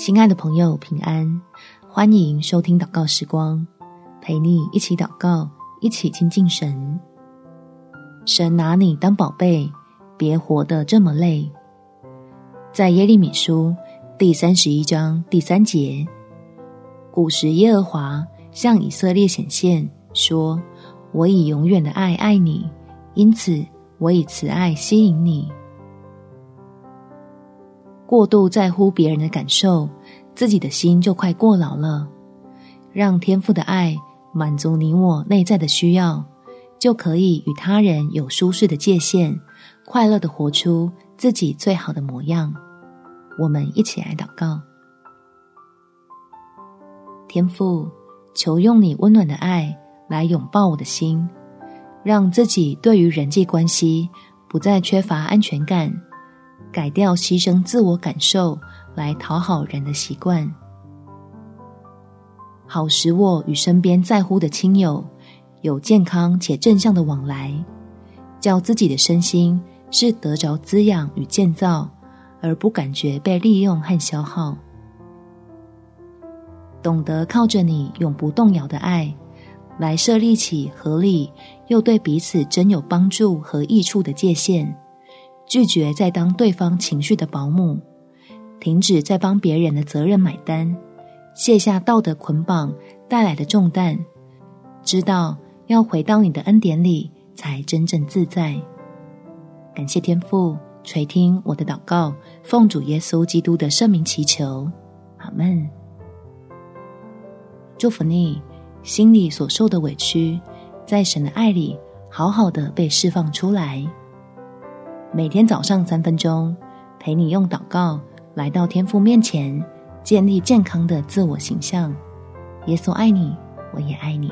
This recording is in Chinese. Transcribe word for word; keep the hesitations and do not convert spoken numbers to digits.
亲爱的朋友，平安，欢迎收听祷告时光，陪你一起祷告，一起亲近神。神拿你当宝贝，别活得这么累。在耶利米书第三十一章第三节，古时耶和华向以色列显现，说：我以永远的爱爱你，因此我以慈爱吸引你。过度在乎别人的感受，自己的心就快过劳了。让天父的爱满足你我内在的需要，就可以与他人有舒适的界限，快乐地活出自己最好的模样。我们一起来祷告。天父，求用你温暖的爱来拥抱我的心，让自己对于人际关系不再缺乏安全感，改掉牺牲自我感受来讨好人的习惯，好使我与身边在乎的亲友有健康且正向的往来，叫自己的身心是得着滋养与建造，而不感觉被利用和消耗。懂得靠着你永不动摇的爱来设立起合理又对彼此真有帮助和益处的界限，拒绝再当对方情绪的保姆，停止再帮别人的责任买单，卸下道德捆绑带来的重担，知道要回到你的恩典里才真正自在。感谢天父垂听我的祷告，奉主耶稣基督的圣名祈求，阿们。祝福你心里所受的委屈，在神的爱里好好的被释放出来。每天早上三分钟，陪你用祷告来到天父面前，建立健康的自我形象。耶稣爱你，我也爱你。